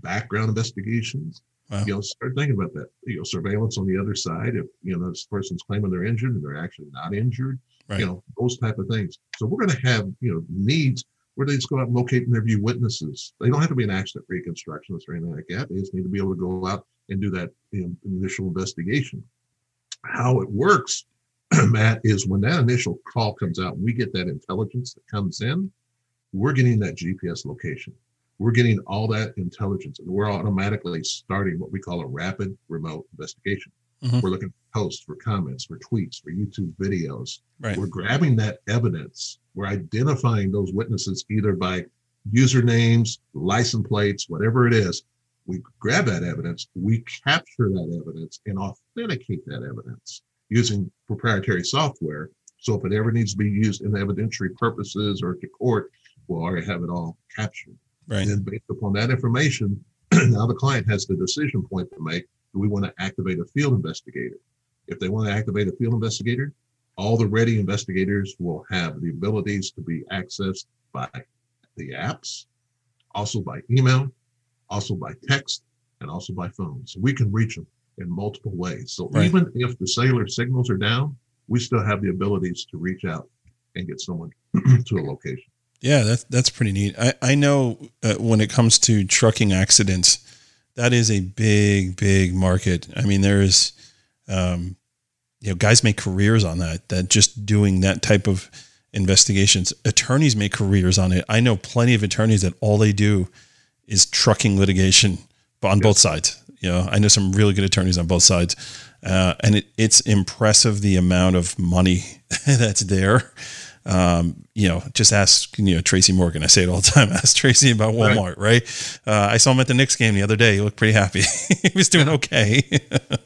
background investigations. Wow. You know, start thinking about that. You know, surveillance on the other side. If, you know, this person's claiming they're injured and they're actually not injured. Right. You know, those type of things. So we're going to have, you know, needs where they just go out and locate and interview witnesses. They don't have to be an accident reconstructionist or anything like that. They just need to be able to go out and do that, you know, initial investigation. How it works, Matt, is when that initial call comes out, we get that intelligence that comes in. We're getting that G P S location. We're getting all that intelligence, and we're automatically starting what we call a rapid remote investigation. Mm-hmm. We're looking for posts, for comments, for tweets, for YouTube videos. Right. We're grabbing that evidence. We're identifying those witnesses either by usernames, license plates, whatever it is. We grab that evidence. We capture that evidence and authenticate that evidence using proprietary software. So if it ever needs to be used in evidentiary purposes or to court, we'll already have it all captured. Right. And then based upon that information, now the client has the decision point to make. Do we want to activate a field investigator? If they want to activate a field investigator, all the ready investigators will have the abilities to be accessed by the apps, also by email, also by text, and also by phone. So we can reach them in multiple ways. So right. even if the cellular signals are down, we still have the abilities to reach out and get someone to a location. Yeah, that's, that's pretty neat. I, I know uh, when it comes to trucking accidents, that is a big, big market. I mean, there is, um, you know, guys make careers on that, that just doing that type of investigations. Attorneys make careers on it. I know plenty of attorneys that all they do is trucking litigation on yes. both sides. You know, I know some really good attorneys on both sides. Uh, and it, it's impressive the amount of money that's there. Um, you know, just ask, you know, Tracy Morgan. I say it all the time. Ask Tracy about Walmart, right? right? Uh, I saw him at the Knicks game the other day. He looked pretty happy. He was doing okay.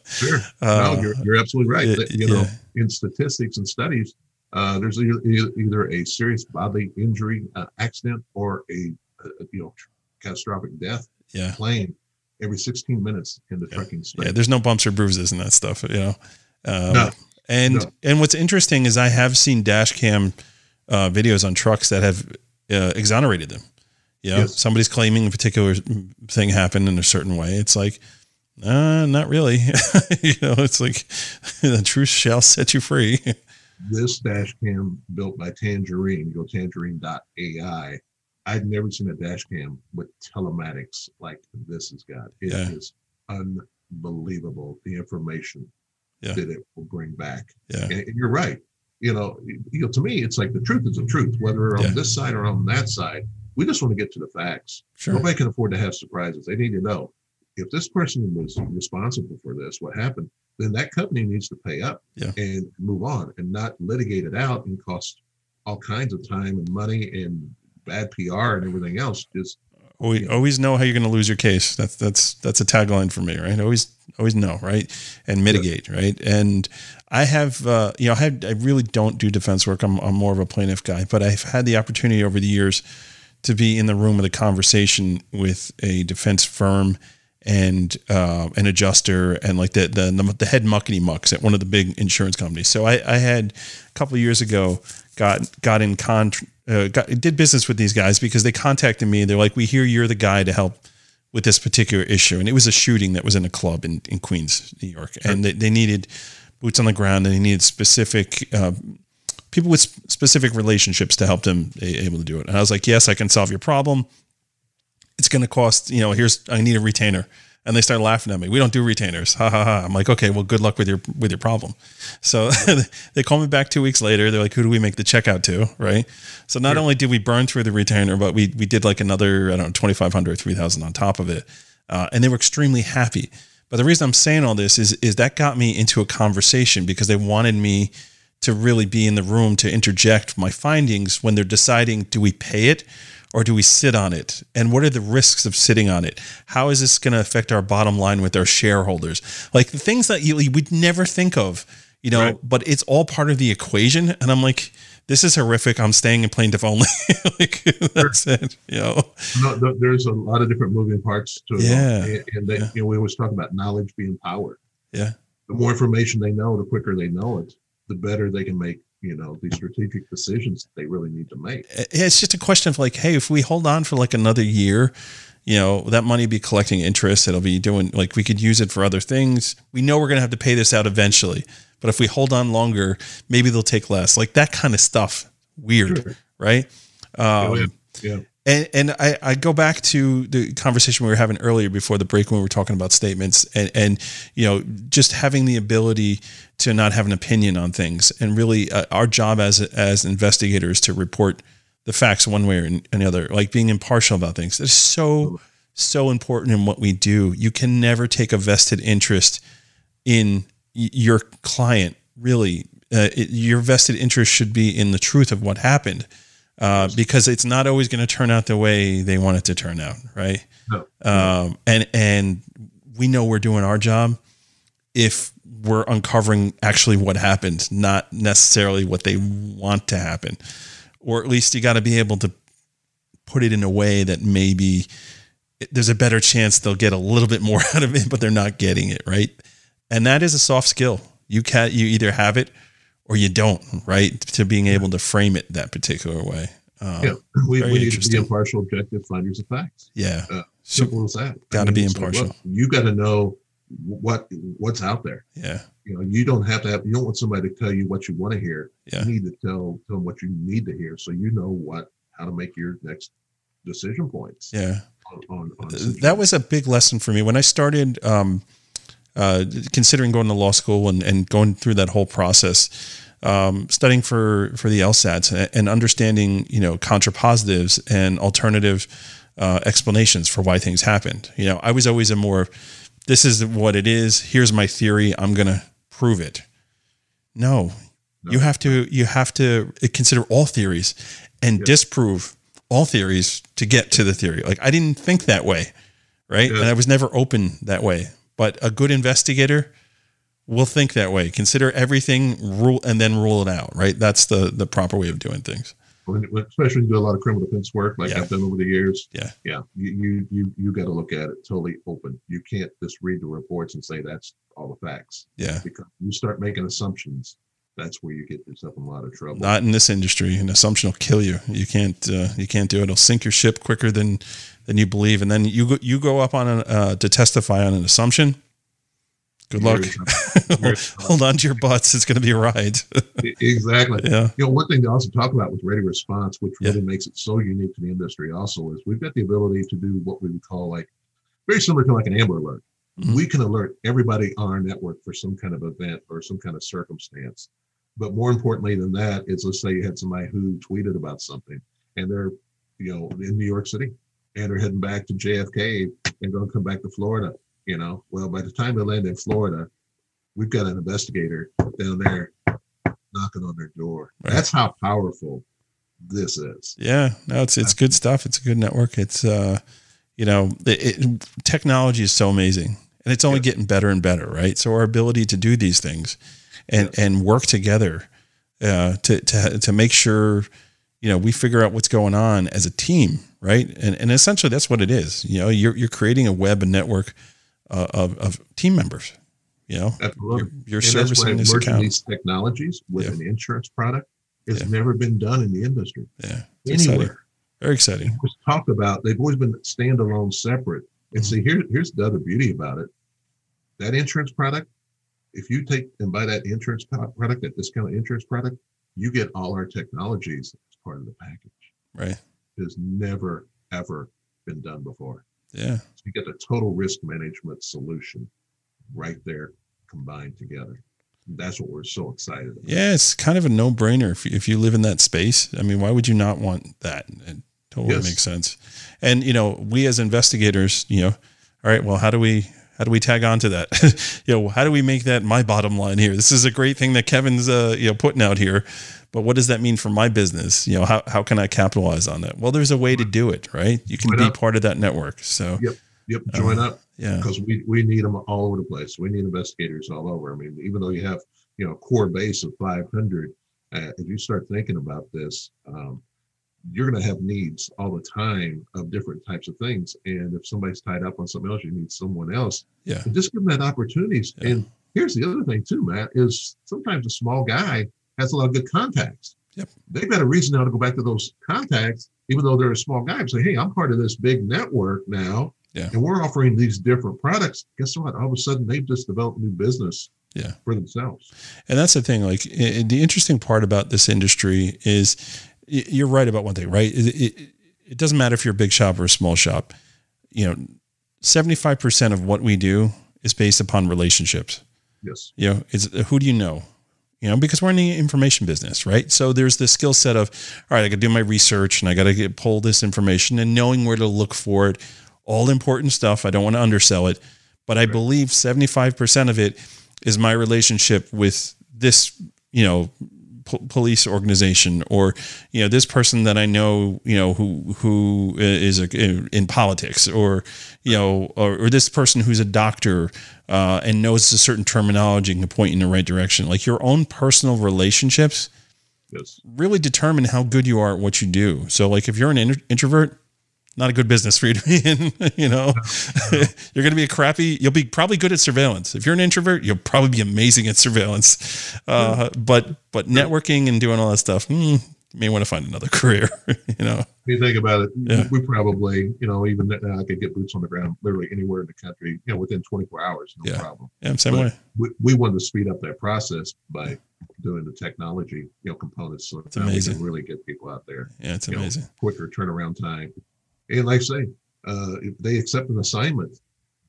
Sure. Uh, no, you're, you're absolutely right. It, you know, yeah. in statistics and studies, uh, there's either, either a serious bodily injury uh, accident or a, uh, you know, catastrophic death yeah. claim every sixteen minutes in the yeah. trucking space. Yeah, there's no bumps or bruises and that stuff, you know? Um, no. And, no. and what's interesting is I have seen dash cam Uh, videos on trucks that have uh, exonerated them. You know, yes. somebody's claiming a particular thing happened in a certain way. It's like, uh, not really. You know, it's like the truth shall set you free. This dash cam built by Tangerine, you go tangerine dot A I. I've never seen a dash cam with telematics like this has got. It yeah. is unbelievable. The information yeah. that it will bring back. Yeah. And, and you're right. You know, you know, to me, it's like the truth is the truth, whether on yeah. this side or on that side. We just want to get to the facts. Sure. Nobody can afford to have surprises. They need to know if this person was responsible for this, what happened, then that company needs to pay up yeah. and move on and not litigate it out and cost all kinds of time and money and bad P R and everything else. Just always, you know. always know how you're going to lose your case. That's, that's, that's a tagline for me, right? Always, always know, right? And mitigate, yes. right? And I have, uh, you know, I, have, I really don't do defense work. I'm, I'm more of a plaintiff guy, but I've had the opportunity over the years to be in the room with a conversation with a defense firm and uh, an adjuster and like the the, the head muckety mucks at one of the big insurance companies. So I, I had a couple of years ago got got in con uh, got, did business with these guys because they contacted me. They're like, "We hear you're the guy to help with this particular issue." And it was a shooting that was in a club in, in Queens, New York. And they, they needed boots on the ground and they needed specific uh, people with sp specific relationships to help them able to do it. And I was like, yes, I can solve your problem. It's going to cost, you know, here's, I need a retainer. And they start laughing at me. We don't do retainers. Ha ha ha. I'm like, okay, well, good luck with your, with your problem. So they call me back two weeks later. They're like, who do we make the checkout to? Right. So not sure. only did we burn through the retainer, but we, we did like another, I don't know, twenty-five hundred, three thousand on top of it. Uh, and they were extremely happy. But the reason I'm saying all this is, is that got me into a conversation because they wanted me to really be in the room to interject my findings when they're deciding, do we pay it? Or do we sit on it? And what are the risks of sitting on it? How is this going to affect our bottom line with our shareholders? Like the things that you, you would never think of, you know, right. But it's all part of the equation. And I'm like, this is horrific. I'm staying in plaintiff only. Like, that's sure. it, you know. No, there's a lot of different moving parts to it. Yeah. And, and they, yeah. you know, we always talk about knowledge being power. Yeah. The more information they know, the quicker they know it, the better they can make, you know, these strategic decisions that they really need to make. It's just a question of like, hey, if we hold on for like another year, you know, that money be collecting interest. It'll be doing like, we could use it for other things. We know we're going to have to pay this out eventually, but if we hold on longer, maybe they'll take less, like that kind of stuff. Weird. Sure. Right. Um, yeah. yeah. And, and I, I go back to the conversation we were having earlier before the break when we were talking about statements and, and you know, just having the ability to not have an opinion on things. And really uh, our job as as investigators to report the facts one way or another, like being impartial about things. It's so, so important in what we do. You can never take a vested interest in your client, really. Uh, it, your vested interest should be in the truth of what happened. Uh, because it's not always going to turn out the way they want it to turn out. Right. No. Um, and, and we know we're doing our job if we're uncovering actually what happened, not necessarily what they want to happen, or at least you got to be able to put it in a way that maybe there's a better chance they'll get a little bit more out of it, but they're not getting it. Right. And that is a soft skill. You can't, you either have it or you don't, right? To being able to frame it that particular way. Um, yeah, we, we need to be impartial, objective finders of facts. Yeah, uh, simple so, as that. Got to be impartial. Like, you got to know what what's out there. Yeah, you know, you don't have to have. You don't want somebody to tell you what you want to hear. Yeah. You need to tell tell them what you need to hear, so you know what how to make your next decision points. Yeah, on, on, on that was a big lesson for me when I started. Um, Uh, considering going to law school and, and going through that whole process, um, studying for, for the L SATs and understanding, you know, contrapositives and alternative uh, explanations for why things happened. You know, I was always a more, this is what it is. Here's my theory. I'm going to prove it. No, no, you have to, you have to consider all theories and yes. disprove all theories to get to the theory. Like I didn't think that way. Right. Yeah. And I was never open that way. But a good investigator will think that way. Consider everything, rule, and then rule it out. Right? That's the the proper way of doing things. When, especially when you do a lot of criminal defense work, like yeah. I've done over the years. Yeah, yeah. You you you, you got to look at it totally open. You can't just read the reports and say that's all the facts. Yeah, because you start making assumptions. That's where you get yourself in a lot of trouble. Not in this industry. An assumption will kill you. You can't, uh, you can't do it. It'll sink your ship quicker than, than you believe. And then you go, you go up on a, uh, to testify on an assumption. Good luck. Hold on to your butts. It's going to be a ride. Exactly. Yeah. You know, one thing to also talk about with Ready Response, which really yeah. makes it so unique to the industry also, is we've got the ability to do what we would call like very similar to like an Amber Alert. Mm-hmm. We can alert everybody on our network for some kind of event or some kind of circumstance. But more importantly than that is, let's say you had somebody who tweeted about something and they're, you know, in New York City and they're heading back to J F K and going to come back to Florida, you know, well, by the time they land in Florida, we've got an investigator down there knocking on their door. Right. That's how powerful this is. Yeah, no, it's, it's good stuff. It's a good network. It's, uh, you know, it, it, technology is so amazing and it's only yeah. getting better and better. Right. So our ability to do these things and, yeah. and work together uh, to, to, to make sure, you know, we figure out what's going on as a team. Right. And, and essentially that's what it is. You know, you're, you're creating a web and network uh, of, of team members, you know, Absolutely. you're, you're servicing this account. These technologies with yeah. an insurance product has yeah. never been done in the industry. Yeah. It's anywhere. Exciting. Very exciting. Talk about, they've always been standalone separate. And mm-hmm. see, here, here's the other beauty about it. That insurance product, if you take and buy that insurance product, that discounted insurance product, you get all our technologies as part of the package. Right. It has never, ever been done before. Yeah. So you get the total risk management solution right there combined together. That's what we're so excited about. Yeah, it's kind of a no-brainer if you, if you live in that space. I mean, why would you not want that? It totally yes. makes sense. And, you know, we as investigators, you know, all right, well, how do we how do we tag on to that? You know, how do we make that my bottom line here? This is a great thing that Kevin's, uh, you know, putting out here. But what does that mean for my business? You know, how how can I capitalize on that? Well, there's a way to do it, right? You can Join be up. part of that network. So, yep, yep. Join uh, up. Yeah, because we, we need them all over the place. We need investigators all over. I mean, even though you have, you know, a core base of five hundred, uh, if you start thinking about this, um, you're going to have needs all the time of different types of things. And if somebody's tied up on something else, you need someone else. Yeah. And just give them that opportunities. Yeah. And here's the other thing too, Matt, is sometimes a small guy has a lot of good contacts. Yep. They've got a reason now to go back to those contacts, even though they're a small guy, and say, hey, I'm part of this big network now. Yeah. And we're offering these different products. Guess what? All of a sudden, they've just developed new business yeah. for themselves. And that's the thing. Like it, the interesting part about this industry is you're right about one thing, right? It, it, it doesn't matter if you're a big shop or a small shop. You know, seventy-five percent of what we do is based upon relationships. Yes. You know, it's who do you know? You know, because we're in the information business, right? So there's this skill set of, all right, I got to do my research and I got to get pull this information and knowing where to look for it. All important stuff. I don't want to undersell it, but I believe seventy-five percent of it is my relationship with this, you know, po- police organization or, you know, this person that I know, you know, who, who is a, in, in politics or, you know, or, or this person who's a doctor uh, and knows a certain terminology and can point you in the right direction. Like your own personal relationships yes. really determine how good you are at what you do. So like if you're an in- introvert, not a good business for you to be in, you know, you're going to be a crappy, you'll be probably good at surveillance. If you're an introvert, you'll probably be amazing at surveillance. Uh, yeah. But, but networking and doing all that stuff, hmm, you may want to find another career, you know. You think about it, yeah. we probably, you know, even now I could get boots on the ground literally anywhere in the country, you know, within twenty-four hours, no yeah. problem. Yeah, same but way. We, we wanted to speed up that process by doing the technology, you know, components. So it's amazing. We can really get people out there. Yeah, it's amazing. Know, quicker turnaround time. And like I say, uh, if they accept an assignment,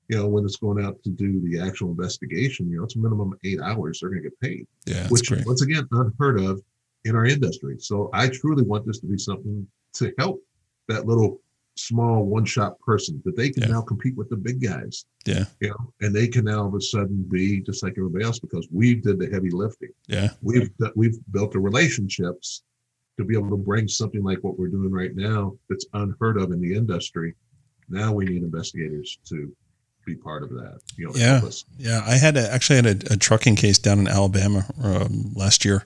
you know, when it's going out to do the actual investigation, you know, it's a minimum eight hours they're going to get paid, yeah, which great. Once again, unheard of in our industry. So I truly want this to be something to help that little small one-shop person that they can yeah. now compete with the big guys. Yeah. You know, and they can now all of a sudden be just like everybody else because we did the heavy lifting. Yeah. We've, we've built the relationships to be able to bring something like what we're doing right now that's unheard of in the industry. Now we need investigators to be part of that. You know, yeah. Yeah. I had a, actually had a, a trucking case down in Alabama um, last year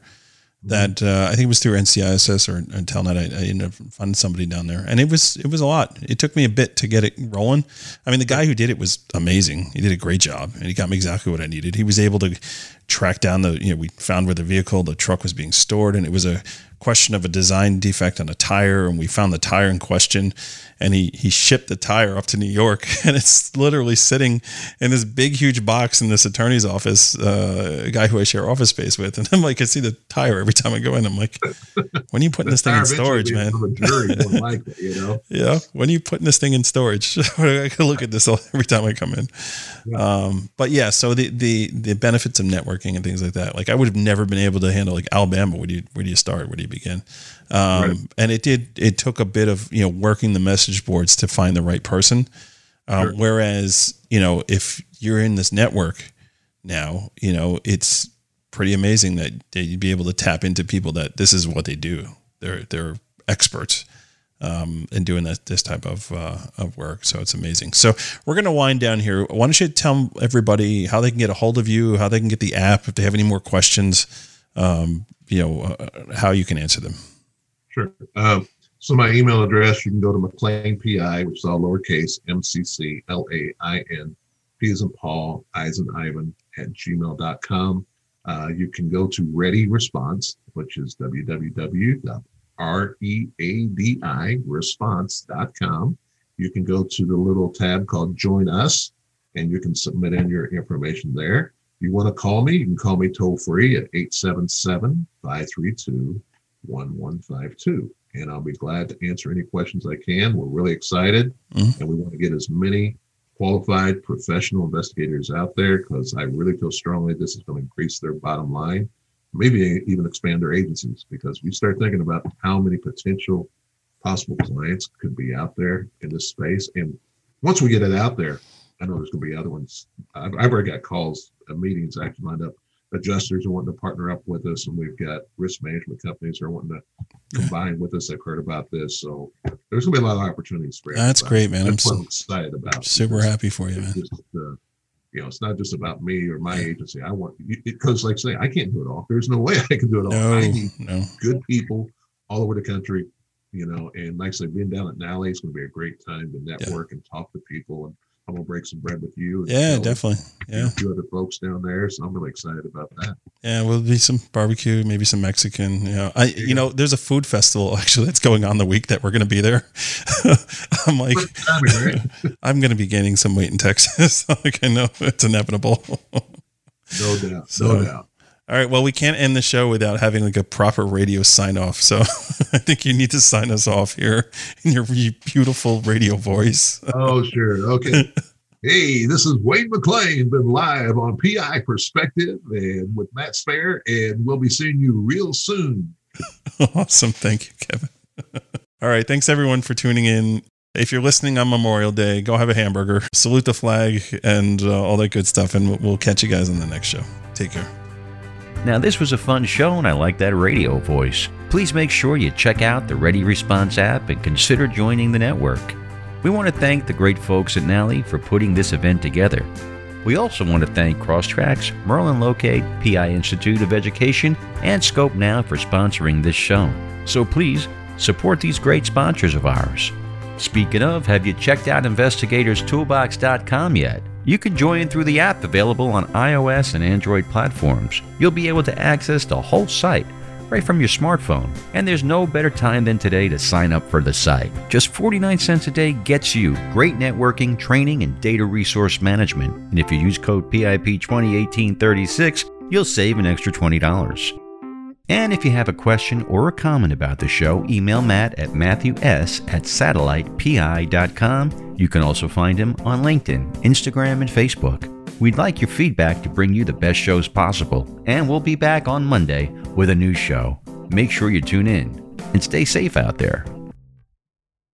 mm-hmm. that uh, I think it was through N C I S S or IntelliNet. I, I ended up finding somebody down there and it was, it was a lot. It took me a bit to get it rolling. I mean, the guy who did it was amazing. He did a great job and he got me exactly what I needed. He was able to track down the, you know, we found where the vehicle, the truck was being stored and it was a question of a design defect on a tire. And we found the tire in question and he, he shipped the tire up to New York and it's literally sitting in this big, huge box in this attorney's office, uh, a guy who I share office space with. And I'm like, I see the tire every time I go in. I'm like, when are you putting this thing in storage, man? Jury don't like it, you know? Yeah. When are you putting this thing in storage? I can look at this every time I come in. Yeah. Um, but yeah, so the, the, the benefits of networking and things like that, like I would have never been able to handle like Alabama. Where do you, where do you start? Where do you begin? Um, right. And it did, it took a bit of, you know, working the message boards to find the right person. Um, sure. Whereas, you know, if you're in this network now, you know, it's pretty amazing that you'd be able to tap into people that this is what they do. They're, they're experts um, in doing that, this type of, uh, of work. So it's amazing. So we're going to wind down here. Why don't you tell everybody how they can get a hold of you, how they can get the app, if they have any more questions, um, you know, uh, how you can answer them. Sure. Um, so my email address, you can go to McClain P I, which is all lowercase, M C C L A I N, P as in Paul, I as in Ivan, at gmail dot com. Uh, you can go to Ready Response, which is w w w dot ready response dot com. You can go to the little tab called Join Us, and you can submit in your information there. you want to call me, you can call me toll free at eight seven seven, five three two, one one five two. And I'll be glad to answer any questions I can. We're really excited, mm-hmm. and we want to get as many qualified professional investigators out there, because I really feel strongly this is going to increase their bottom line, maybe even expand their agencies, because we start thinking about how many potential possible clients could be out there in this space. And once we get it out there, I know there's going to be other ones. I've, I've already got calls, uh, meetings actually lined up. Adjusters are wanting to partner up with us, and we've got risk management companies that are wanting to combine with us. I've heard about this, so there's going to be a lot of opportunities for everybody. That's great, man. That's I'm so excited about. Super happy for you, man. Just, uh, you know, it's not just about me or my agency. I want because, like I say, I can't do it all. There's no way I can do it all. No, I need no. good people all over the country. You know, and like I say, being down at NALI is going to be a great time to network yeah. and talk to people. And I'm going to break some bread with you. And yeah, definitely. Yeah. A few other folks down there. So I'm really excited about that. Yeah. We'll be some barbecue, maybe some Mexican, you know, I, yeah. you know, there's a food festival actually that's going on the week that we're going to be there. I'm like, right? I'm going to be gaining some weight in Texas. Like I know it's inevitable. No doubt. So, no doubt. All right. Well, we can't end the show without having like a proper radio sign off. So I think you need to sign us off here in your beautiful radio voice. Oh, sure. Okay. Hey, this is Wade McClain, been live on P I Perspective and with Matt Spare, and we'll be seeing you real soon. Awesome. Thank you, Kevin. All right. Thanks everyone for tuning in. If you're listening on Memorial Day, go have a hamburger, salute the flag, and uh, all that good stuff. And we'll catch you guys on the next show. Take care. Now, this was a fun show, and I like that radio voice. Please make sure you check out the Ready Response app and consider joining the network. We want to thank the great folks at NALI for putting this event together. We also want to thank CrossTrax, Merlin Locate, P I Institute of Education, and Scope Now for sponsoring this show. So please, support these great sponsors of ours. Speaking of, have you checked out Investigators Toolbox dot com yet? You can join through the app available on iOS and Android platforms. You'll be able to access the whole site right from your smartphone. And there's no better time than today to sign up for the site. Just forty-nine cents a day gets you great networking, training, and data resource management. And if you use code P I P twenty eighteen thirty-six, you'll save an extra twenty dollars. And if you have a question or a comment about the show, email Matt at Matthew S at satellite P I dot com. You can also find him on LinkedIn, Instagram, and Facebook. We'd like your feedback to bring you the best shows possible. And we'll be back on Monday with a new show. Make sure you tune in and stay safe out there.